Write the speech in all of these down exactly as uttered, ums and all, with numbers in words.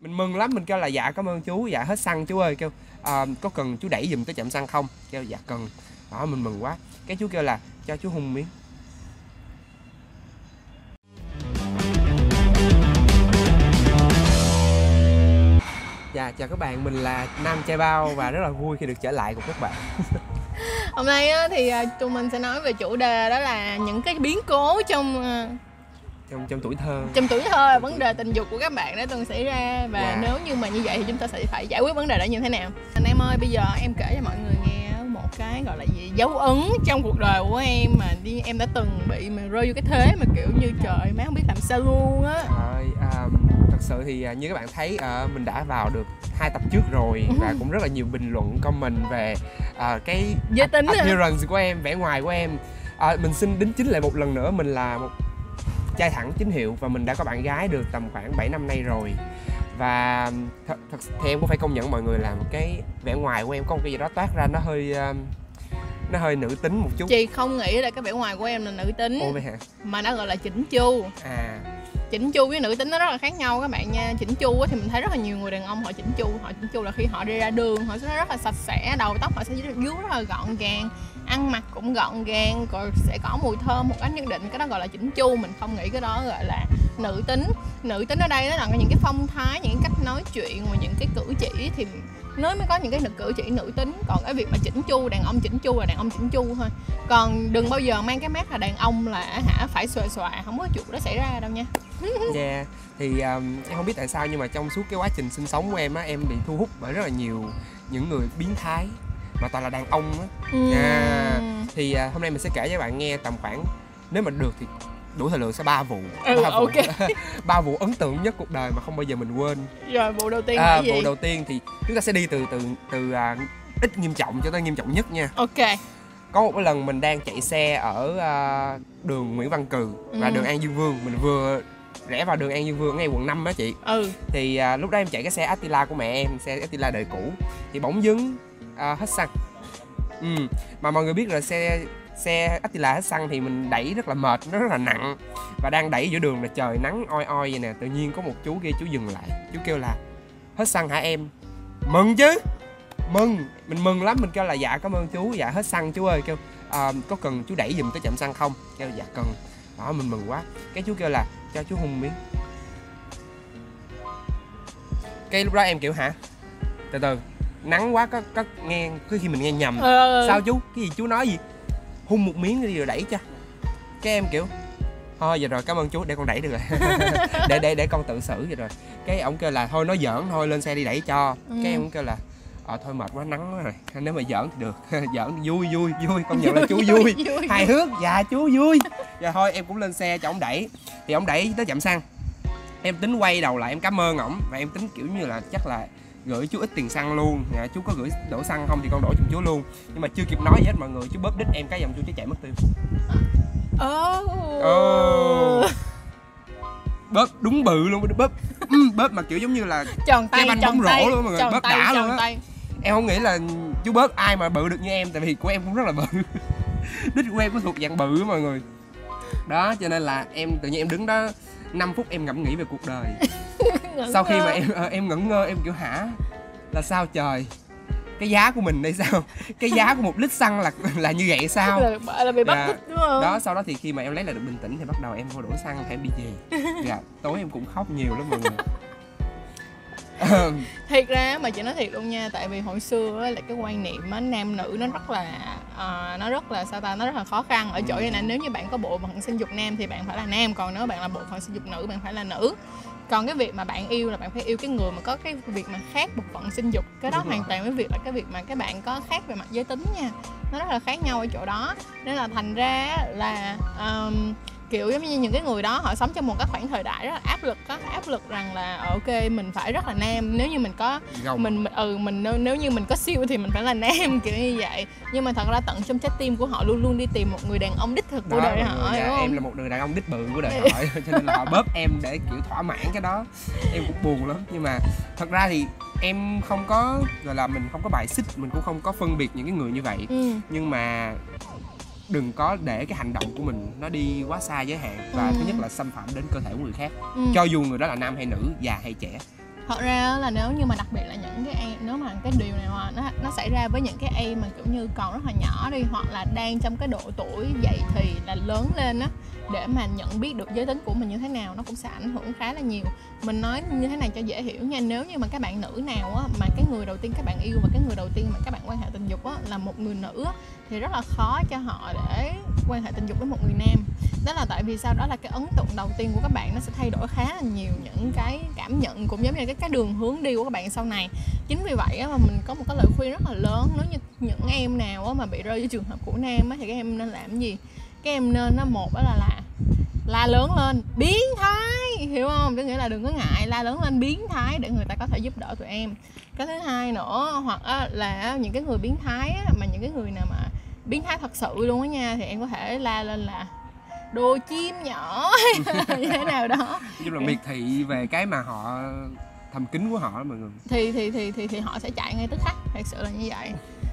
Mình mừng lắm, mình kêu là dạ cảm ơn chú, dạ hết xăng chú ơi. Kêu à, có cần chú đẩy giùm tới trạm xăng không? Kêu dạ cần. Đó, mình mừng quá. Cái chú kêu là cho chú hung miếng. Dạ chào các bạn, mình là Nam Chai Bao và rất là vui khi được trở lại cùng các bạn. Hôm nay thì tụi mình sẽ nói về chủ đề đó là những cái biến cố trong trong trong tuổi thơ, trong tuổi thơ trong vấn đề tình dục của các bạn đã từng xảy ra và yeah. nếu như mà như vậy thì chúng ta sẽ phải giải quyết vấn đề đó như thế nào. Anh em ơi, bây giờ em kể cho mọi người nghe một cái gọi là gì dấu ấn trong cuộc đời của em mà đi em đã từng bị mà rơi vô cái thế mà kiểu như trời má không biết làm sao luôn á. Thật sự thì như các bạn thấy, uh, mình đã vào được hai tập trước rồi và cũng rất là nhiều bình luận comment về uh, cái giới tính appearance của em, vẻ ngoài của em. Uh, mình xin đính chính lại một lần nữa, mình là một trai thẳng chính hiệu và mình đã có bạn gái được tầm khoảng bảy năm nay rồi. Và thật, thật thì em cũng phải công nhận mọi người là một cái vẻ ngoài của em có một cái gì đó toát ra nó hơi uh, nó hơi nữ tính một chút. Chị không nghĩ là cái vẻ ngoài của em là nữ tính. Ôi, vậy hả? Mà nó gọi là chỉnh chu. À, chỉnh chu với nữ tính nó rất là khác nhau các bạn nha. Chỉnh chu thì mình thấy rất là nhiều người đàn ông họ chỉnh chu, họ chỉnh chu là khi họ đi ra đường họ sẽ rất là sạch sẽ, đầu tóc họ sẽ vuốt rất là gọn gàng, ăn mặc cũng gọn gàng, rồi sẽ có mùi thơm một cách nhất định, cái đó gọi là chỉnh chu. Mình không nghĩ cái đó gọi là nữ tính. Nữ tính ở đây đó là những cái phong thái, những cái cách nói chuyện và những cái cử chỉ thì nó mới có những cái cử chỉ nữ tính. Còn cái việc mà chỉnh chu, đàn ông chỉnh chu là đàn ông chỉnh chu thôi. Còn đừng bao giờ mang cái mác là đàn ông là hả phải xòe xòa, không có chuyện đó xảy ra đâu nha. Dạ, yeah. Thì um, em không biết tại sao nhưng mà trong suốt cái quá trình sinh sống của em á, em bị thu hút bởi rất là nhiều những người biến thái mà toàn là đàn ông á. Mm. À, thì uh, hôm nay mình sẽ kể cho các bạn nghe tầm khoảng, nếu mà được thì đủ thời lượng sẽ ba vụ. Ừ, ba okay. vụ ba vụ ấn tượng nhất cuộc đời mà không bao giờ mình quên. Rồi vụ đầu tiên à, là gì? Vụ đầu tiên thì chúng ta sẽ đi từ từ từ uh, ít nghiêm trọng cho tới nghiêm trọng nhất nha. Ok. Có một lần mình đang chạy xe ở uh, đường Nguyễn Văn Cừ và ừ. đường An Dương Vương, mình vừa rẽ vào đường An Dương Vương ngay quận năm đó chị. Ừ. Thì à, lúc đó em chạy cái xe Attila của mẹ em, xe Attila đời cũ thì bỗng dưng à, hết xăng. Ừ. Mà mọi người biết là xe xe Attila hết xăng thì mình đẩy rất là mệt, nó rất là nặng. Và đang đẩy giữa đường là trời nắng oi oi vậy nè, tự nhiên có một chú kia chú dừng lại, chú kêu là hết xăng hả em? Mừng chứ. Mừng, mình mừng lắm, mình kêu là dạ cảm ơn chú, dạ hết xăng chú ơi. Kêu à, có cần chú đẩy giùm tới trạm xăng không? Kêu dạ cần. Đó, mình mừng quá. Cái chú kêu là cho chú hung miếng. Cái lúc đó em kiểu hả? Từ từ, nắng quá có, có nghe, có khi mình nghe nhầm. Ừ. Sao chú? Cái gì chú nói gì? Hung một miếng đi rồi đẩy cho. Cái em kiểu thôi giờ rồi cảm ơn chú, để con đẩy được rồi. để để để con tự xử vậy rồi. Cái ổng kêu là thôi nói giỡn thôi, lên xe đi đẩy cho. Ừ. Cái em kêu là ờ thôi mệt quá, nắng quá rồi, nếu mà giỡn thì được. Giỡn vui vui vui, công nhận là chú vui, vui, vui hài hước. Dạ chú vui. Dạ thôi em cũng lên xe cho ổng đẩy. Thì ổng đẩy tới trạm xăng, em tính quay đầu lại em cảm ơn ổng và em tính kiểu như là chắc là gửi chú ít tiền xăng luôn. Dạ, chú có gửi đổ xăng không thì con đổ chung chú luôn. Nhưng mà chưa kịp nói gì hết mọi người, chú bóp đít em cái dòng chú cháy chạy mất tiêu. Oh. Oh. Bóp đúng bự luôn, bóp bóp mà kiểu giống như là tròn tay bóng rổ luôn mọi người, bóp đã luôn á. Em không nghĩ là chú bớt ai mà bự được như em, tại vì của em cũng rất là bự. Đít của em cũng thuộc dạng bự mọi người. Đó, cho nên là em tự nhiên em đứng đó năm phút em ngẫm nghĩ về cuộc đời. Sau khi mà em em ngẩn ngơ, em kiểu hả? Là sao trời? Cái giá của mình đây sao? Cái giá của một lít xăng là là như vậy sao? Là, là bị bắt thích đúng không? Đó, sau đó thì khi mà em lấy lại được bình tĩnh thì bắt đầu em vô đổ xăng thì em đi về. Dạ, tối em cũng khóc nhiều lắm mọi người. Thiệt ra mà chị nói thiệt luôn nha, tại vì hồi xưa ấy, là cái quan niệm ấy, nam nữ nó rất là uh, nó rất là sao ta nó rất là khó khăn ở chỗ này nè. Nếu như bạn có bộ phận sinh dục nam thì bạn phải là nam, còn nếu bạn là bộ phận sinh dục nữ bạn phải là nữ. Còn cái việc mà bạn yêu là bạn phải yêu cái người mà có cái việc mà khác bộ phận sinh dục, cái đó đúng hoàn rồi. Toàn với việc là cái việc mà các bạn có khác về mặt giới tính nha, nó rất là khác nhau ở chỗ đó. Nên là thành ra là um, kiểu giống như những cái người đó họ sống trong một cái khoảng thời đại rất là áp lực, có áp lực rằng là ok mình phải rất là nam, nếu như mình có Gồng. mình ừ mình nếu như mình có siêu thì mình phải là nam kiểu như vậy. Nhưng mà thật ra tận trong trái tim của họ luôn luôn đi tìm một người đàn ông đích thực đó, của đời họ. Dạ, em là một người đàn ông đích bự của đời họ cho nên là họ bóp em để kiểu thỏa mãn cái đó. Em cũng buồn lắm, nhưng mà thật ra thì em không có gọi là mình không có bài xích, mình cũng không có phân biệt những cái người như vậy. Ừ. Nhưng mà đừng có để cái hành động của mình nó đi quá xa giới hạn và ừ. thứ nhất là xâm phạm đến cơ thể của người khác, ừ. cho dù người đó là nam hay nữ, già hay trẻ. Thật ra là nếu như mà đặc biệt là những cái em, nếu mà cái điều này mà nó, nó xảy ra với những cái em mà kiểu như còn rất là nhỏ đi, hoặc là đang trong cái độ tuổi dậy thì là lớn lên á, để mà nhận biết được giới tính của mình như thế nào nó cũng sẽ ảnh hưởng khá là nhiều. Mình nói như thế này cho dễ hiểu nha, nếu như mà các bạn nữ nào á, mà cái người đầu tiên các bạn yêu và cái người đầu tiên mà các bạn quan hệ tình dục á, là một người nữ á, thì rất là khó cho họ để quan hệ tình dục với một người nam. Đó là tại vì sao? Đó là cái ấn tượng đầu tiên của các bạn nó sẽ thay đổi khá là nhiều những cái cảm nhận cũng giống như cái, cái đường hướng đi của các bạn sau này. Chính vì vậy á, mà mình có một cái lời khuyên rất là lớn, nếu như những em nào á, mà bị rơi vô trường hợp của nam á, thì các em nên làm gì? Các em nên á, một đó là là la lớn lên biến thái, hiểu không? Có nghĩa là đừng có ngại la lớn lên biến thái để người ta có thể giúp đỡ tụi em. Cái thứ hai nữa, hoặc á, là những cái người biến thái á, mà những cái người nào mà biến thái thật sự luôn á nha, thì em có thể la lên là đồ chim nhỏ như thế nào đó, chứ là miệt thị về cái mà họ thầm kín của họ đó, mọi người. Thì thì thì thì thì họ sẽ chạy ngay tức khắc, thật sự là như vậy.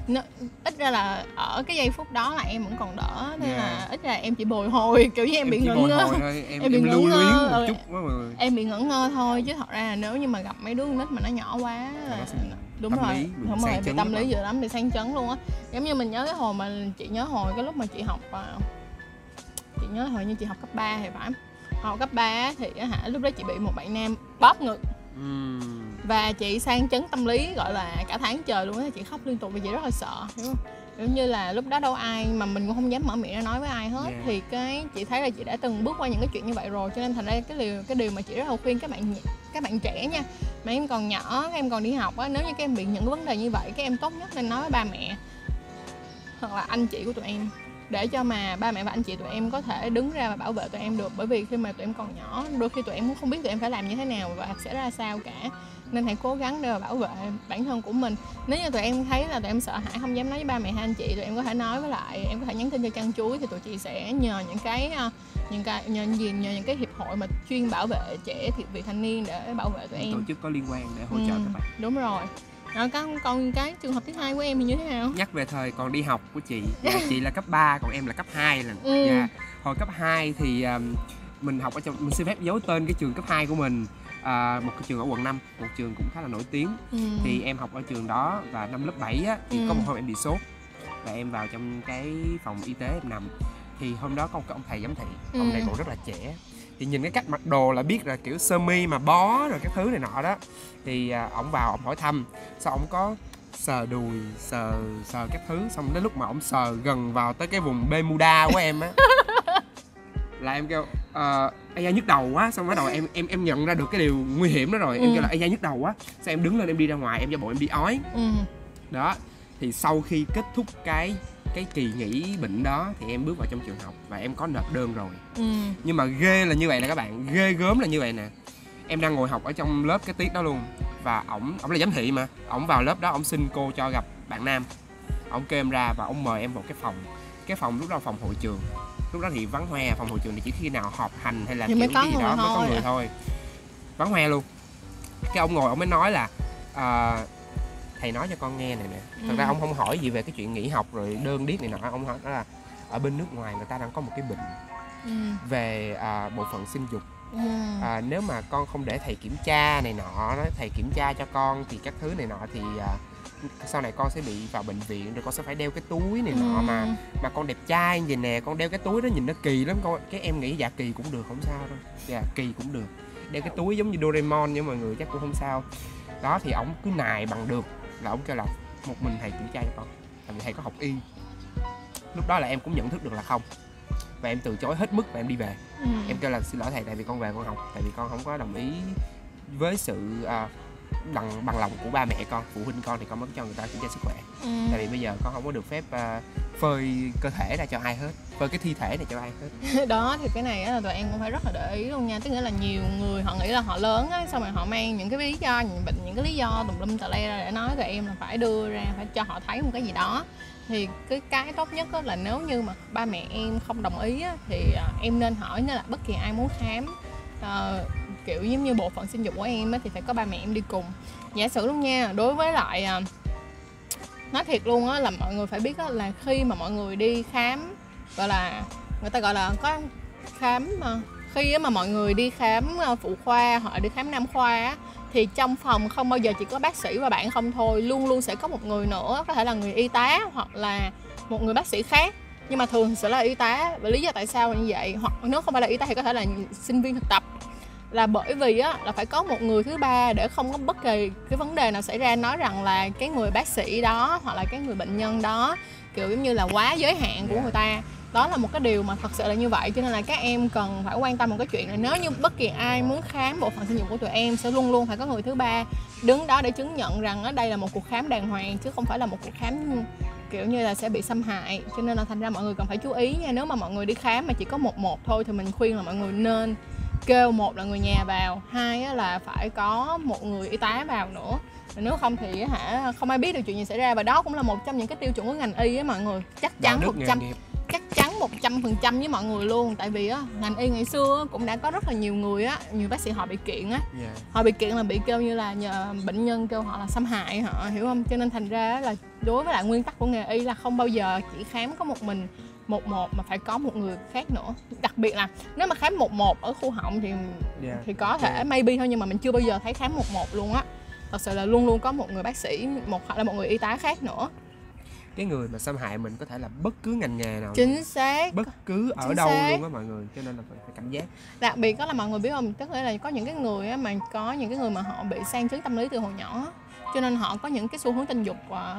Nó, ít ra là ở cái giây phút đó là em vẫn còn đỡ, nên yeah. là ít ra em chỉ bồi hồi, kiểu như em, em bị ngẩn ngơ, em, em, em bị ngẩn ngơ, một chút quá, mọi người. Em bị ngẩn ngơ thôi, chứ thật ra là nếu như mà gặp mấy đứa nít mà nó nhỏ quá là... Đúng tâm rồi, lý, đúng rồi, bị tâm lý dữ lắm, bị sang chấn luôn á. Giống như mình nhớ cái hồi mà chị nhớ hồi cái lúc mà chị học, chị nhớ hồi như chị học cấp ba thì phải. Học cấp ba thì hả, lúc đó chị bị một bạn nam bóp ngực. Ừ. Và chị sang chấn tâm lý gọi là cả tháng trời luôn á, chị khóc liên tục vì chị rất là sợ, hiểu không? Kiểu như là lúc đó đâu ai mà mình cũng không dám mở miệng ra nói với ai hết. Yeah. Thì cái chị thấy là chị đã từng bước qua những cái chuyện như vậy rồi, cho nên thành ra cái điều cái điều mà chị rất là khuyên các bạn các bạn trẻ nha, mà em còn nhỏ, các em còn đi học á, nếu như các em bị những cái vấn đề như vậy, các em tốt nhất nên nói với ba mẹ hoặc là anh chị của tụi em, để cho mà ba mẹ và anh chị tụi em có thể đứng ra và bảo vệ tụi em được. Bởi vì khi mà tụi em còn nhỏ, đôi khi tụi em cũng không biết tụi em phải làm như thế nào và sẽ ra sao cả, nên hãy cố gắng để bảo vệ bản thân của mình. Nếu như tụi em thấy là tụi em sợ hãi không dám nói với ba mẹ hay anh chị, tụi em có thể nói, với lại em có thể nhắn tin cho Chăn Chuối, thì tụi chị sẽ nhờ những cái những cái nhờ gì nhờ những cái hiệp hội mà chuyên bảo vệ trẻ thiệt vị thanh niên để bảo vệ tụi em, tổ chức có liên quan để hỗ trợ ừ, các bạn. Đúng rồi. Rồi còn, còn cái trường hợp thứ hai của em thì như thế nào? Nhắc về thời còn đi học của chị, chị là cấp ba, còn em là cấp hai lần. Ừ. Dạ. Hồi cấp hai thì um, mình học ở trong, mình xin phép giấu tên cái trường cấp hai của mình, à, một cái trường ở quận năm, một trường cũng khá là nổi tiếng. Ừ. Thì em học ở trường đó, và năm lớp bảy á, thì ừ. có một hôm em bị sốt và em vào trong cái phòng y tế em nằm. Thì hôm đó có một cái ông thầy giám thị, ông này còn rất là trẻ, thì nhìn cái cách mặc đồ là biết là kiểu sơ mi mà bó rồi cái thứ này nọ đó. Thì à, ổng vào ổng hỏi thăm, sao ổng có sờ đùi, sờ sờ các thứ, xong đến lúc mà ổng sờ gần vào tới cái vùng Bermuda của em á là em kêu ờ ai da nhức đầu quá. Xong bắt đầu em em em nhận ra được cái điều nguy hiểm đó rồi, em ừ. kêu là ai da nhức đầu quá, xong em đứng lên em đi ra ngoài, em giả bộ em đi ói. Ừ. Đó, thì sau khi kết thúc cái cái kỳ nghỉ bệnh đó thì em bước vào trong trường học và em có nộp đơn rồi. Ừ. Nhưng mà ghê là như vậy nè các bạn, ghê gớm là như vậy nè, em đang ngồi học ở trong lớp cái tiết đó luôn, và ổng ổng là giám thị mà, ổng vào lớp đó, ổng xin cô cho gặp bạn nam, ổng kêu em ra và ổng mời em vào cái phòng, cái phòng lúc đó là phòng hội trường, lúc đó thì vắng hoe, phòng hội trường thì chỉ khi nào họp hành hay là thì kiểu cái gì đó mới có người à. thôi, vắng hoe luôn. Cái ông ngồi ổng mới nói là à, thầy nói cho con nghe này nè, thật ừ. ra ông không hỏi gì về cái chuyện nghỉ học rồi đơn điếc này nọ, ông hỏi đó là ở bên nước ngoài người ta đang có một cái bệnh ừ. về à, bộ phận sinh dục. Yeah. À, nếu mà con không để thầy kiểm tra này nọ, nói thầy kiểm tra cho con thì các thứ này nọ thì à, sau này con sẽ bị vào bệnh viện, rồi con sẽ phải đeo cái túi này nọ. Yeah. mà mà con đẹp trai như vậy nè, con đeo cái túi đó nhìn nó kỳ lắm con. Cái em nghĩ dạ kỳ cũng được, không sao đâu, dạ kỳ cũng được, đeo cái túi giống như Doraemon nha mọi người, chắc cũng không sao. Đó, thì ổng cứ nài bằng được là ổng kêu là một mình thầy kiểm tra cho con, tại vì thầy có học y. Lúc đó là em cũng nhận thức được là không, và em từ chối hết mức và em đi về. Ừ. Em kêu là xin lỗi thầy, tại vì con về con học, tại vì con không có đồng ý với sự à, bằng bằng lòng của ba mẹ con, phụ huynh con, thì con mới cho người ta kiểm tra sức khỏe. Ừ. Tại vì bây giờ con không có được phép à, phơi cơ thể ra cho ai hết, phơi cái thi thể này cho ai hết. Đó, thì cái này là tụi em cũng phải rất là để ý luôn nha. Tức nghĩa là nhiều người họ nghĩ là họ lớn á, xong rồi họ mang những cái lý do, những bệnh, những cái lý do tùm lum tà le ra để nói tụi em là phải đưa ra, phải cho họ thấy một cái gì đó. Thì cái cái tốt nhất là nếu như mà ba mẹ em không đồng ý á, thì em nên hỏi, nên là bất kỳ ai muốn khám à, kiểu giống như bộ phận sinh dục của em á, thì phải có ba mẹ em đi cùng. Giả sử luôn nha, đối với lại nói thiệt luôn á, là mọi người phải biết á, là khi mà mọi người đi khám, gọi là người ta gọi là có khám mà, khi mà mọi người đi khám phụ khoa hoặc đi khám nam khoa á, thì trong phòng không bao giờ chỉ có bác sĩ và bạn không thôi, luôn luôn sẽ có một người nữa, có thể là người y tá hoặc là một người bác sĩ khác, nhưng mà thường sẽ là y tá. Và lý do tại sao như vậy, hoặc nếu không phải là y tá thì có thể là sinh viên thực tập, là bởi vì á, là phải có một người thứ ba để không có bất kỳ cái vấn đề nào xảy ra, nói rằng là cái người bác sĩ đó hoặc là cái người bệnh nhân đó kiểu giống như là quá giới hạn của người ta. Đó là một cái điều mà thật sự là như vậy, cho nên là các em cần phải quan tâm một cái chuyện là nếu như bất kỳ ai muốn khám bộ phận sinh dục của tụi em sẽ luôn luôn phải có người thứ ba đứng đó để chứng nhận rằng ở đây là một cuộc khám đàng hoàng, chứ không phải là một cuộc khám kiểu như là sẽ bị xâm hại. Cho nên là thành ra mọi người cần phải chú ý nha. Nếu mà mọi người đi khám mà chỉ có một một thôi thì mình khuyên là mọi người nên kêu một là người nhà vào, hai là phải có một người y tá vào nữa. Nếu không thì hả không ai biết được chuyện gì xảy ra. Và đó cũng là một trong những cái tiêu chuẩn của ngành y á mọi người, chắc chắn một trăm chắc chắn một trăm phần trăm với mọi người luôn. Tại vì á ngành y ngày xưa cũng đã có rất là nhiều người á, nhiều bác sĩ họ bị kiện á, yeah. họ bị kiện là bị kêu như là nhờ bệnh nhân kêu họ là xâm hại họ, hiểu không? Cho nên thành ra là đối với lại nguyên tắc của nghề y là không bao giờ chỉ khám có một mình một một mà phải có một người khác nữa. Đặc biệt là nếu mà khám một một ở khu họng thì yeah. thì có thể yeah. maybe thôi, nhưng mà mình chưa bao giờ thấy khám một một luôn á. Thật sự là luôn luôn có một người bác sĩ một hoặc là một người y tá khác nữa. Cái người mà xâm hại mình có thể là bất cứ ngành nghề nào, chính xác, bất cứ ở chính đâu xác. Luôn á mọi người, cho nên là phải cảnh giác. Đặc biệt đó là mọi người biết không, tức là có những cái người á, mà có những cái người mà họ bị sang chấn tâm lý từ hồi nhỏ, cho nên họ có những cái xu hướng tình dục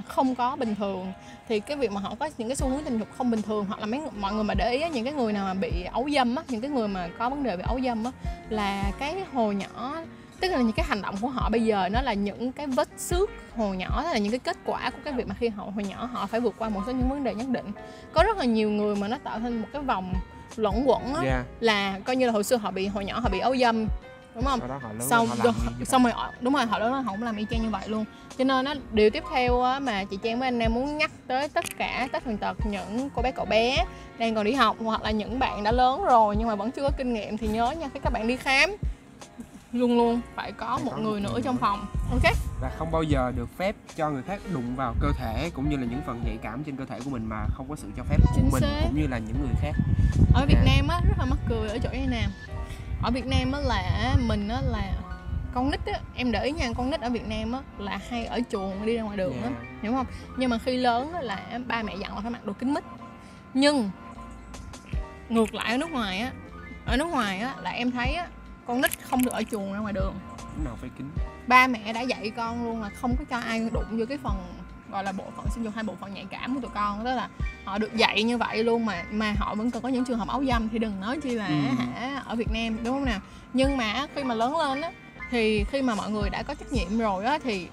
không có bình thường. Thì cái việc mà họ có những cái xu hướng tình dục không bình thường, hoặc là mấy mọi người mà để ý á, những cái người nào mà bị ấu dâm á, những cái người mà có vấn đề bị ấu dâm á, là cái hồi nhỏ, tức là những cái hành động của họ bây giờ nó là những cái vết xước hồi nhỏ, là những cái kết quả của cái việc mà khi họ hồi nhỏ họ phải vượt qua một số những vấn đề nhất định. Có rất là nhiều người mà nó tạo thành một cái vòng luẩn quẩn á, yeah. là coi như là hồi xưa họ bị hồi nhỏ họ bị ấu dâm, đúng không? Xong rồi xong rồi đúng rồi họ lớn họ cũng làm y chang như vậy luôn. Cho nên á, điều tiếp theo á, mà chị Trang với anh em muốn nhắc tới tất cả tất tần tật những cô bé cậu bé đang còn đi học, hoặc là những bạn đã lớn rồi nhưng mà vẫn chưa có kinh nghiệm, thì nhớ nha, khi các bạn đi khám luôn luôn phải có phải một có người một nữa trong nữa. Phòng, ok? Và không bao giờ được phép cho người khác đụng vào cơ thể cũng như là những phần nhạy cảm trên cơ thể của mình mà không có sự cho phép của chính mình xác. Cũng như là những người khác. Ở Việt à. Nam á rất là mắc cười ở chỗ như nào? Ở Việt Nam á là mình á là con nít á, em để ý nha, con nít ở Việt Nam á là hay ở chuồng đi ra ngoài đường lắm, yeah. hiểu không? Nhưng mà khi lớn á là ba mẹ dặn là phải mặc đồ kính mít. Nhưng ngược lại ở nước ngoài á, ở nước ngoài á là em thấy á con nít không được ở chuồng ra ngoài đường. Lúc nào phải kín. Ba mẹ đã dạy con luôn là không có cho ai đụng vô cái phần gọi là bộ phận sinh dục hay bộ phận nhạy cảm của tụi con, tức là họ được dạy như vậy luôn mà mà họ vẫn còn có những trường hợp ấu dâm thì đừng nói chi là ừ. hả ở Việt Nam, đúng không nào? Nhưng mà khi mà lớn lên á thì khi mà mọi người đã có trách nhiệm rồi á thì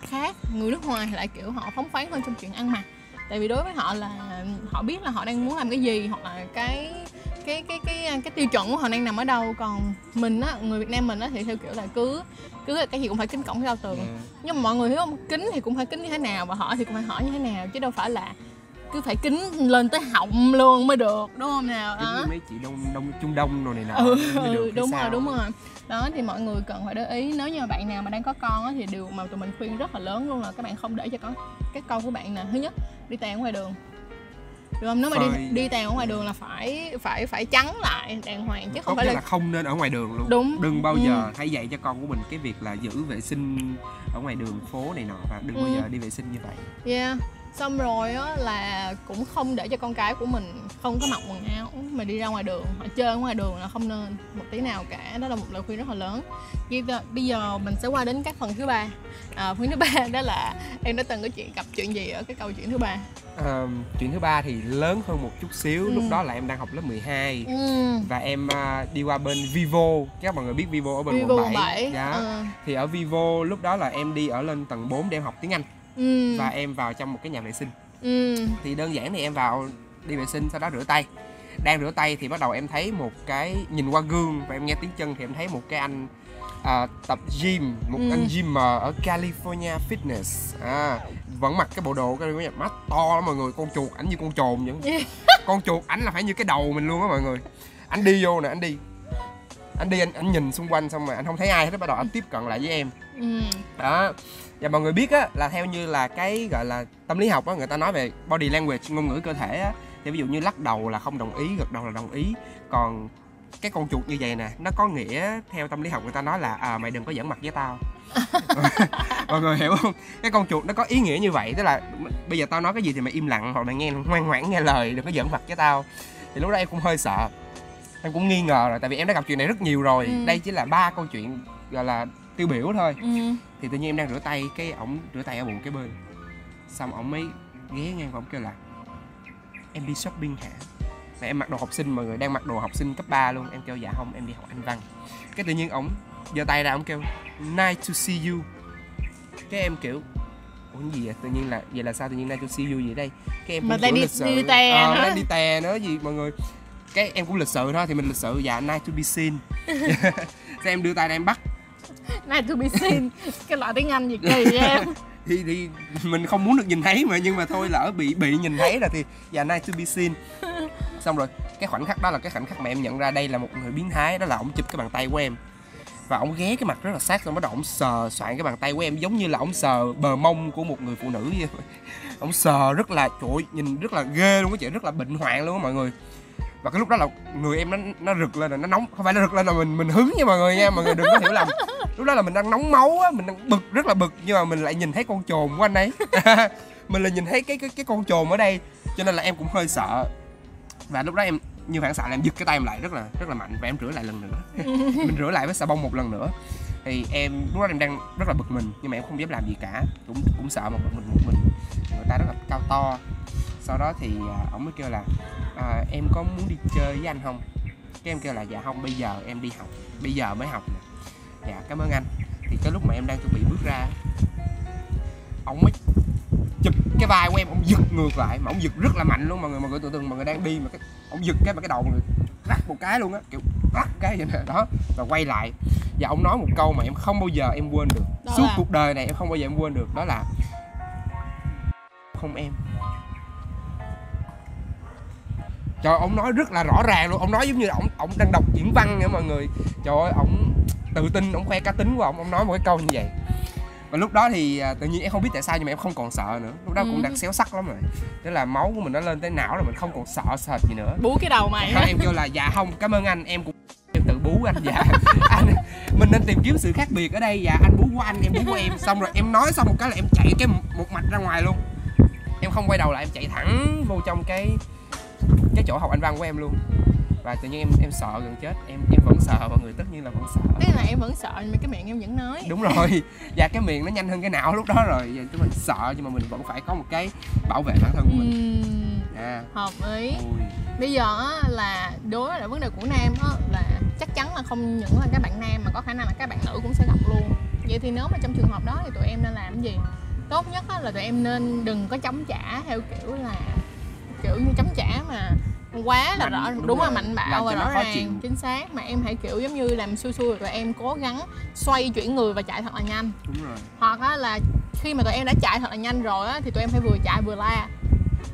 khác, người nước ngoài lại kiểu họ phóng khoáng hơn trong chuyện ăn mặc. Tại vì đối với họ là họ biết là họ đang muốn làm cái gì, hoặc là cái cái cái cái cái tiêu chuẩn của họ đang nằm ở đâu. Còn mình á, người Việt Nam mình á thì theo kiểu là cứ cứ là cái gì cũng phải kính cổng cái giao tường, yeah. nhưng mà mọi người hiểu không, kính thì cũng phải kính như thế nào và họ thì cũng phải hỏi như thế nào, chứ đâu phải là cứ phải kính lên tới họng luôn mới được, đúng không nào? Kính như mấy chị đông đông Trung Đông rồi này nọ. Ừ, ừ đúng rồi đúng rồi. Đó thì mọi người cần phải để ý, nếu như mà bạn nào mà đang có con á thì điều mà tụi mình khuyên rất là lớn luôn là các bạn không để cho con cái con của bạn nè, thứ nhất đi tàn ngoài đường. Được không? Nếu mà đi đi tàn ở ngoài đường là phải phải phải chắn lại đàng hoàng, chứ không phải là... là không nên ở ngoài đường luôn. Đúng. Đừng bao giờ ừ. hãy dạy cho con của mình cái việc là giữ vệ sinh ở ngoài đường phố này nọ, và đừng ừ. bao giờ đi vệ sinh như vậy. Yeah. Xong rồi á là cũng không để cho con cái của mình không có mặc quần áo mà đi ra ngoài đường, họ chơi ở ngoài đường là không nên một tí nào cả. Đó là một lời khuyên rất là lớn. Bây giờ mình sẽ qua đến các phần thứ ba. À, phần thứ ba đó là em đã từng có chuyện gặp chuyện gì ở cái câu chuyện thứ ba? À, chuyện thứ ba thì lớn hơn một chút xíu, ừ. lúc đó là em đang học lớp mười hai ừ. và em uh, đi qua bên Vivo, các mọi người biết Vivo ở bên Vivo quận bảy, dạ. ừ. thì ở Vivo lúc đó là em đi ở lên tầng bốn để em học tiếng Anh. Ừ. Và em vào trong một cái nhà vệ sinh. ừ. Thì đơn giản thì em vào đi vệ sinh, sau đó rửa tay. Đang rửa tay thì bắt đầu em thấy một cái, nhìn qua gương và em nghe tiếng chân thì em thấy một cái anh uh, tập gym, một ừ. anh gymmer ở California Fitness, à, vẫn mặc cái bộ đồ cái mắt to lắm mọi người, con chuột ảnh như con trồn vậy. Con chuột ảnh là phải như cái đầu mình luôn á mọi người. Anh đi vô nè, anh đi anh đi anh, anh nhìn xung quanh xong mà anh không thấy ai hết, bắt đầu anh tiếp cận lại với em. ừ. Đó. Và mọi người biết á, là theo như là cái gọi là tâm lý học á, người ta nói về body language, ngôn ngữ cơ thể á, thì ví dụ như lắc đầu là không đồng ý, gật đầu là đồng ý, còn Cái con chuột như vậy nè, nó có nghĩa theo tâm lý học người ta nói là à, mày đừng có giỡn mặt với tao. Mọi người hiểu không? Cái con chuột nó có ý nghĩa như vậy, tức là bây giờ tao nói cái gì thì mày im lặng hoặc là nghe ngoan ngoãn nghe lời, đừng có giỡn mặt với tao. Thì lúc đó em cũng hơi sợ, em cũng nghi ngờ rồi, tại vì em đã gặp chuyện này rất nhiều rồi. Ừ. Đây chỉ là ba câu chuyện gọi là tiêu biểu thôi. Ừ. Thì tự nhiên em đang rửa tay, cái ổng rửa tay ở bụng cái bên, xong ổng mới ghé ngang và ổng kêu là em đi shopping hả? Tại em mặc đồ học sinh, mọi người, đang mặc đồ học sinh cấp ba luôn. Em kêu dạ không, em đi học Anh văn. Cái tự nhiên ổng giơ tay ra ổng kêu nice to see you. Cái em kiểu ủa gì vậy? Tự nhiên là vậy là sao? Tự nhiên nice to see you gì đây? Cái em cũng kiểu lịch sự, đi tè à, nó đi tè nữa gì mọi người. Cái em cũng lịch sự thôi, thì mình lịch sự dạ nice to be seen. Cái em đưa tay ra em bắt nice to be seen. Cái loại tiếng Anh gì kỳ vậy em? Thì, thì mình không muốn được nhìn thấy mà, nhưng mà thôi lỡ bị bị nhìn thấy rồi thì dạ nice to be seen. Xong rồi cái khoảnh khắc đó là cái khoảnh khắc mà em nhận ra đây là một người biến thái. Đó là ổng chụp cái bàn tay của em và ổng ghé cái mặt rất là sát, xong bắt đầu ổng sờ soạn cái bàn tay của em giống như là ổng sờ bờ mông của một người phụ nữ vậy. Ổng sờ rất là trội, nhìn rất là ghê luôn á chị, rất là bệnh hoạn luôn á mọi người. Và cái lúc đó là người em nó nó rực lên, là nó nóng, không phải nó rực lên là mình mình hứng nha mọi người nha, mọi người đừng có hiểu lầm. Lúc đó là mình đang nóng máu á, mình đang bực, rất là bực, nhưng mà mình lại nhìn thấy con chồn của anh ấy. Mình lại nhìn thấy cái cái cái con chồn ở đây, cho nên là em cũng hơi sợ. Và lúc đó em như phản xạ là em giật cái tay em lại rất là rất là mạnh và em rửa lại lần nữa. Mình rửa lại với xà bông một lần nữa. Thì em lúc đó em đang rất là bực mình, nhưng mà em không dám làm gì cả, cũng cũng sợ một mình một mình. Người ta rất là cao to. Sau đó thì ổng mới kêu là à, em có muốn đi chơi với anh không? Cái em kêu là dạ không, bây giờ em đi học, bây giờ mới học nè. Dạ cảm ơn anh. Thì cái lúc mà em đang chuẩn bị bước ra, ổng mới chụp cái vai của em, ổng giật ngược lại, mà ổng giật rất là mạnh luôn mọi người. Mọi người tưởng tượng mọi người đang đi mà cái ổng giật cái mà cái đầu người rắc một cái luôn á, kiểu rắc cái vậy nè đó, và quay lại. Và ổng nói một câu mà em không bao giờ em quên được đó, suốt là... cuộc đời này em không bao giờ em quên được, đó là không em. Trời ơi, ông nói rất là rõ ràng luôn, ông nói giống như là ông, ông đang đọc diễn văn nha mọi người. Trời ơi, ông tự tin, ông khoe cá tính của ông, ông nói một cái câu như vậy. Và lúc đó thì tự nhiên em không biết tại sao nhưng mà em không còn sợ nữa. Lúc đó ừ. cũng đang xéo sắc lắm rồi, tức là máu của mình nó lên tới não rồi, mình không còn sợ sệt gì nữa. Bú cái đầu mày. Em kêu là dạ không, cảm ơn anh, em cũng em tự bú anh. Dạ anh, mình nên tìm kiếm sự khác biệt ở đây. Dạ anh bú của anh, em bú của em. Xong rồi em nói xong một cái là em chạy cái một mạch ra ngoài luôn. Em không quay đầu lại, em chạy thẳng vô trong cái cái chỗ học Anh văn của em luôn. Và tự nhiên em em sợ gần chết, em em vẫn sợ mọi người, tất nhiên là vẫn sợ. Tức là em vẫn sợ nhưng mà cái miệng em vẫn nói. Đúng rồi. Dạ cái miệng nó nhanh hơn cái não lúc đó rồi. Dạ, chúng mình sợ nhưng mà mình vẫn phải có một cái bảo vệ bản thân của mình. Ừ. À. Hợp ý. Ui. Bây giờ á, là đối với vấn đề của nam á, là chắc chắn là không những là các bạn nam mà có khả năng là các bạn nữ cũng sẽ gặp luôn. Vậy thì nếu mà trong trường hợp đó thì tụi em nên làm cái gì? Tốt nhất á, là tụi em nên đừng có chống trả theo kiểu là kiểu như chống trả mà quá là mạnh, rõ đúng, đúng là mạnh bạo và rõ ràng chính xác, mà em hãy kiểu giống như làm xui xui rồi em cố gắng xoay chuyển người và chạy thật là nhanh. Đúng rồi. Hoặc á là khi mà tụi em đã chạy thật là nhanh rồi á thì tụi em phải vừa chạy vừa la.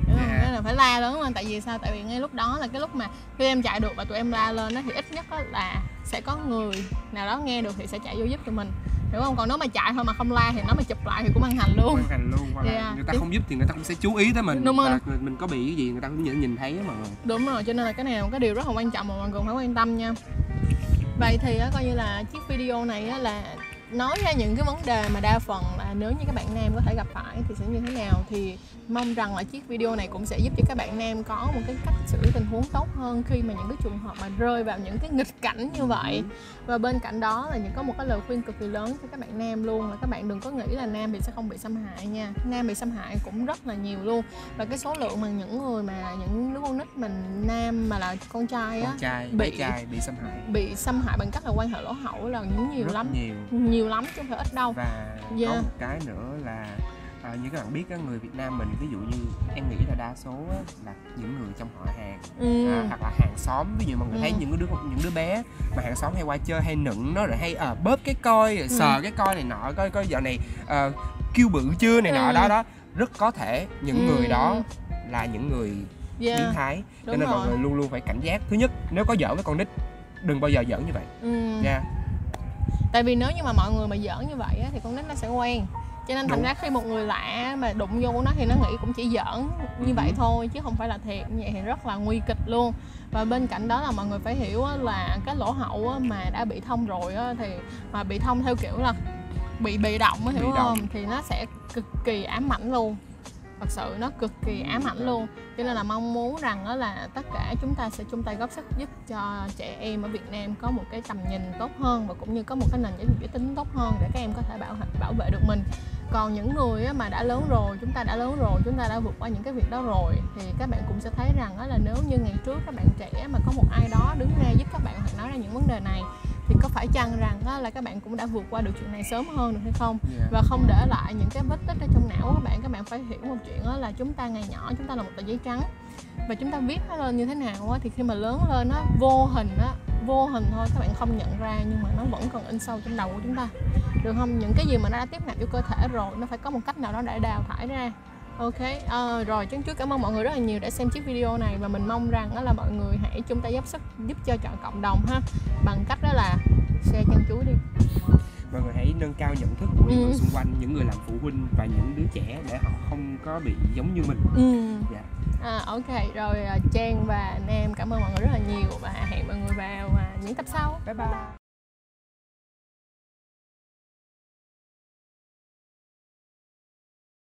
Yeah. Nên là phải la lớn lên, tại vì sao? Tại vì ngay lúc đó là cái lúc mà khi em chạy được và tụi em la lên á thì ít nhất á là sẽ có người nào đó nghe được thì sẽ chạy vô giúp tụi mình. Đúng không? Còn nếu mà chạy thôi mà không la thì nó mà chụp lại thì cũng ăn hành luôn. Ăn hành luôn. Và yeah. người ta không giúp thì người ta cũng sẽ chú ý tới mình. Đúng rồi. Mình, mình có bị cái gì người ta cũng nhìn, nhìn thấy mà. Đúng rồi, cho nên là cái này là một cái điều rất là quan trọng mà mọi người phải quan tâm nha. Vậy thì á, coi như là chiếc video này á, là nói ra những cái vấn đề mà đa phần là nếu như các bạn nam có thể gặp phải thì sẽ như thế nào, thì mong rằng là chiếc video này cũng sẽ giúp cho các bạn nam có một cái cách xử lý tình huống tốt hơn khi mà những cái trường hợp mà rơi vào những cái nghịch cảnh như vậy. Và bên cạnh đó là những có một cái lời khuyên cực kỳ lớn cho các bạn nam luôn, là các bạn đừng có nghĩ là nam thì sẽ không bị xâm hại nha. Nam bị xâm hại cũng rất là nhiều luôn, và cái số lượng mà những người mà những đứa con nít mình nam mà là con trai á, con trai, bị trai, bị xâm hại bị xâm hại bằng cách là quan hệ lỗ hậu là nhiều rất lắm nhiều. nhiều lắm chứ không phải ít đâu. Và yeah. có một cái nữa là à, như các bạn biết á, người Việt Nam mình ví dụ như em nghĩ là đa số á, là những người trong họ hàng ừ. à, hoặc là hàng xóm. Ví dụ mọi người ừ. thấy những đứa những đứa bé mà hàng xóm hay qua chơi hay nựng nó rồi hay à, bóp cái coi rồi ừ. sờ cái coi này nọ, coi coi dạo này à, kêu bự chưa này ừ. nọ đó đó, rất có thể những ừ. người đó là những người yeah. biến thái. Cho nên rồi. Mọi người luôn luôn phải cảnh giác. Thứ nhất, nếu có giỡn với con nít đừng bao giờ giỡn như vậy ừ. nha. Tại vì nếu như mà mọi người mà giỡn như vậy á, thì con nít nó sẽ quen. Cho nên thành Đúng. ra khi một người lạ mà đụng vô của nó thì nó nghĩ cũng chỉ giỡn như vậy thôi chứ không phải là thiệt, như vậy thì rất là nguy kịch luôn. Và bên cạnh đó là mọi người phải hiểu là cái lỗ hậu mà đã bị thông rồi thì mà bị thông theo kiểu là bị bị động hiểu bị không? Động. Thì nó sẽ cực kỳ ám ảnh luôn. Thật sự nó cực kỳ ám ảnh luôn. Cho nên là mong muốn rằng đó là tất cả chúng ta sẽ chung tay góp sức giúp cho trẻ em ở Việt Nam có một cái tầm nhìn tốt hơn và cũng như có một cái nền giáo dục giới tính tốt hơn để các em có thể bảo bảo vệ được mình. Còn những người mà đã lớn rồi, chúng ta đã lớn rồi, chúng ta đã vượt qua những cái việc đó rồi thì các bạn cũng sẽ thấy rằng đó là nếu như ngày trước các bạn trẻ mà có một ai đó đứng ra giúp các bạn hoặc nói ra những vấn đề này thì có phải chăng rằng á, là các bạn cũng đã vượt qua được chuyện này sớm hơn được hay không? Yeah. Và không để lại những cái vết tích ở trong não của các bạn. Các bạn phải hiểu một chuyện á, là chúng ta ngày nhỏ chúng ta là một tờ giấy trắng và chúng ta viết nó lên như thế nào á, thì khi mà lớn lên nó vô hình á, vô hình thôi các bạn không nhận ra nhưng mà nó vẫn còn in sâu trong đầu của chúng ta được không? Những cái gì mà nó đã tiếp nạp vô cơ thể rồi nó phải có một cách nào đó để đào thải ra. Ok, à, rồi trước trước cảm ơn mọi người rất là nhiều đã xem chiếc video này và mình mong rằng đó là mọi người hãy chung tay góp sức giúp cho chọn cộng đồng ha, bằng cách đó là share chân chuối đi. Mọi người hãy nâng cao nhận thức của những người ừ. xung quanh, những người làm phụ huynh và những đứa trẻ để họ không có bị giống như mình. Ừ. Dạ. À, ok, rồi Trang và Nam cảm ơn mọi người rất là nhiều và hẹn mọi người vào những tập sau. Bye bye.